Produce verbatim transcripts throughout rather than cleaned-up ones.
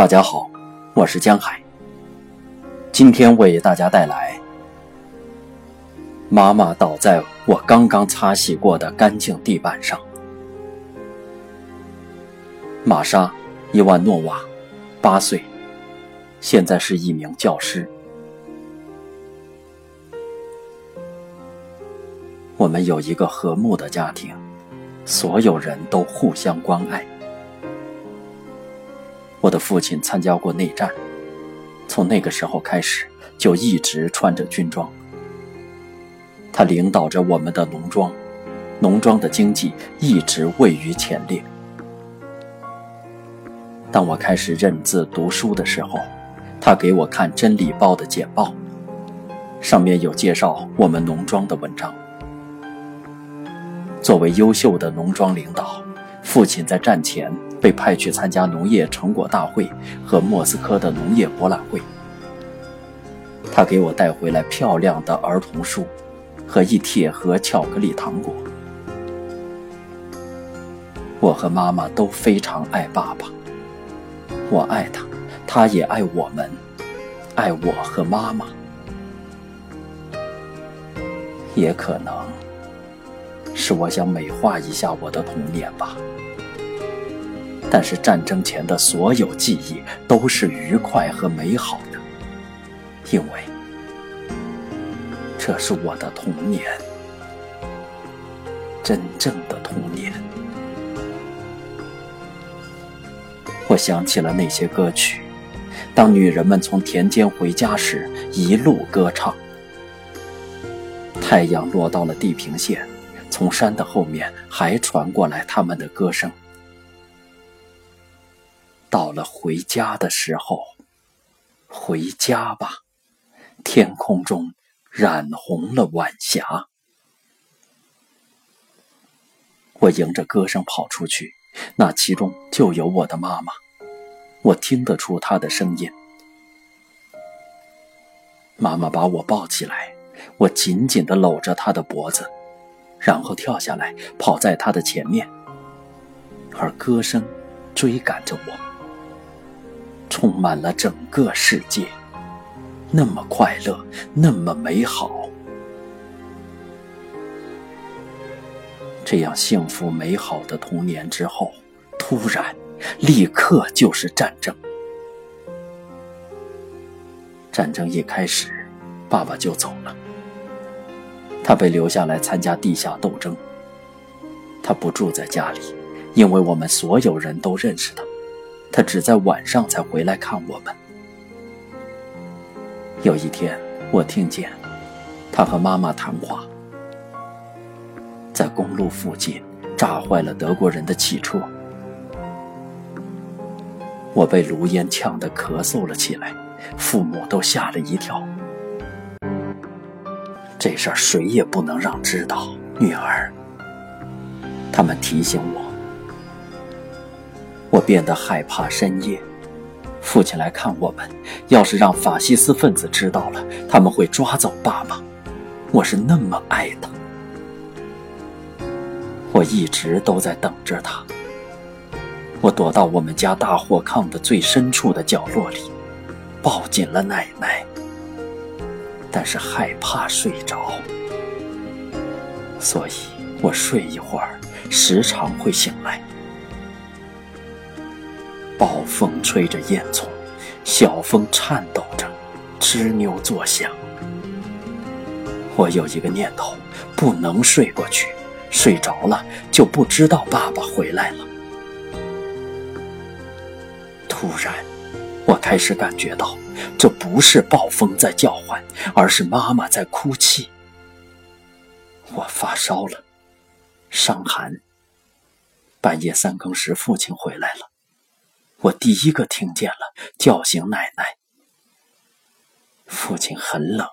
大家好，我是江海，今天为大家带来妈妈倒在我刚刚擦洗过的干净地板上。玛莎·伊万诺娃，八岁，现在是一名教师。我们有一个和睦的家庭，所有人都互相关爱。我的父亲参加过内战，从那个时候开始就一直穿着军装。他领导着我们的农庄，农庄的经济一直位于前列。当我开始认字读书的时候，他给我看《真理报》的简报，上面有介绍我们农庄的文章。作为优秀的农庄领导，父亲在战前被派去参加农业成果大会和莫斯科的农业博览会。他给我带回来漂亮的儿童书和一铁盒巧克力糖果。我和妈妈都非常爱爸爸，我爱他，他也爱我们，爱我和妈妈。也可能是我想美化一下我的童年吧，但是战争前的所有记忆都是愉快和美好的，因为这是我的童年，真正的童年。我想起了那些歌曲，当女人们从田间回家时一路歌唱。太阳落到了地平线，从山的后面还传过来他们的歌声。到了回家的时候，回家吧，天空中染红了晚霞。我迎着歌声跑出去，那其中就有我的妈妈，我听得出她的声音。妈妈把我抱起来，我紧紧地搂着她的脖子，然后跳下来，跑在她的前面，而歌声追赶着我，充满了整个世界，那么快乐，那么美好。这样幸福美好的童年之后，突然立刻就是战争。战争一开始，爸爸就走了，他被留下来参加地下斗争。他不住在家里，因为我们所有人都认识他，他只在晚上才回来看我们。有一天，我听见他和妈妈谈话，在公路附近炸坏了德国人的汽车。我被炉烟呛得咳嗽了起来，父母都吓了一跳。这事儿谁也不能让知道，女儿，他们提醒我。我变得害怕深夜，父亲来看我们，要是让法西斯分子知道了，他们会抓走爸爸，我是那么爱他。我一直都在等着他，我躲到我们家大货炕的最深处的角落里，抱紧了奶奶，但是害怕睡着，所以我睡一会儿，时常会醒来。暴风吹着烟囱，小风颤抖着，吱扭作响。我有一个念头，不能睡过去，睡着了就不知道爸爸回来了。突然，我开始感觉到，这不是暴风在叫唤，而是妈妈在哭泣。我发烧了，伤寒。半夜三更时，父亲回来了。我第一个听见了，叫醒奶奶。父亲很冷，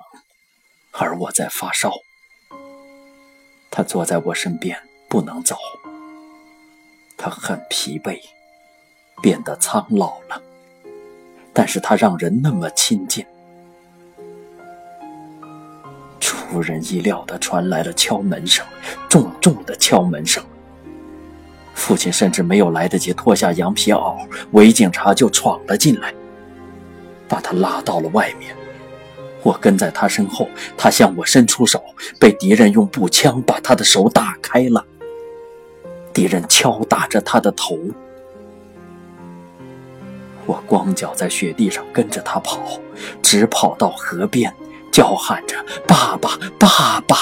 而我在发烧。他坐在我身边，不能走。他很疲惫，变得苍老了，但是他让人那么亲近。出人意料地传来了敲门声，重重的敲门声。父亲甚至没有来得及脱下羊皮袄，韦警察就闯了进来，把他拉到了外面。我跟在他身后，他向我伸出手，被敌人用步枪把他的手打开了。敌人敲打着他的头，我光脚在雪地上跟着他跑，直跑到河边，叫喊着爸爸爸爸。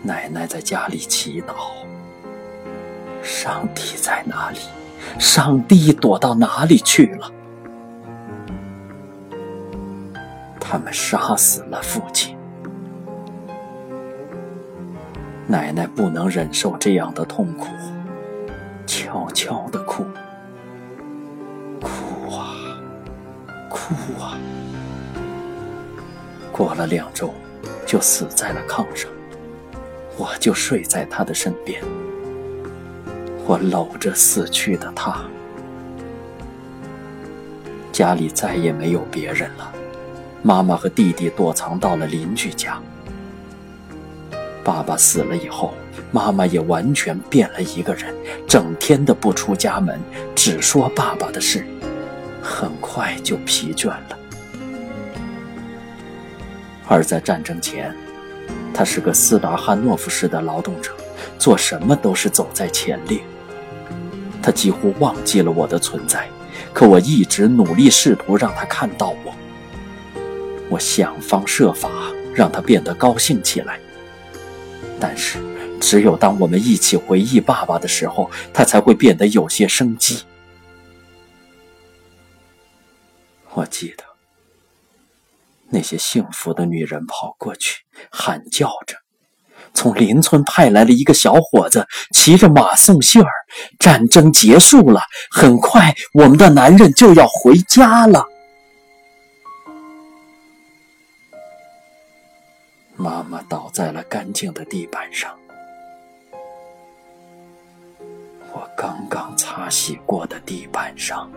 奶奶在家里祈祷，上帝在哪里？上帝躲到哪里去了？他们杀死了父亲。奶奶不能忍受这样的痛苦，悄悄地哭，哭啊，哭啊。过了两周，就死在了炕上，我就睡在她的身边，我搂着死去的她。家里再也没有别人了，妈妈和弟弟躲藏到了邻居家。爸爸死了以后，妈妈也完全变了一个人，整天的不出家门，只说爸爸的事，很快就疲倦了。而在战争前，他是个斯达汉诺夫式的劳动者，做什么都是走在前列。他几乎忘记了我的存在，可我一直努力试图让他看到我，我想方设法让他变得高兴起来。但是只有当我们一起回忆爸爸的时候，他才会变得有些生机。我记得那些幸福的女人跑过去喊叫着，从邻村派来了一个小伙子，骑着马送信儿，战争结束了，很快我们的男人就要回家了。妈妈倒在了干净的地板上，我刚刚擦洗过的地板上。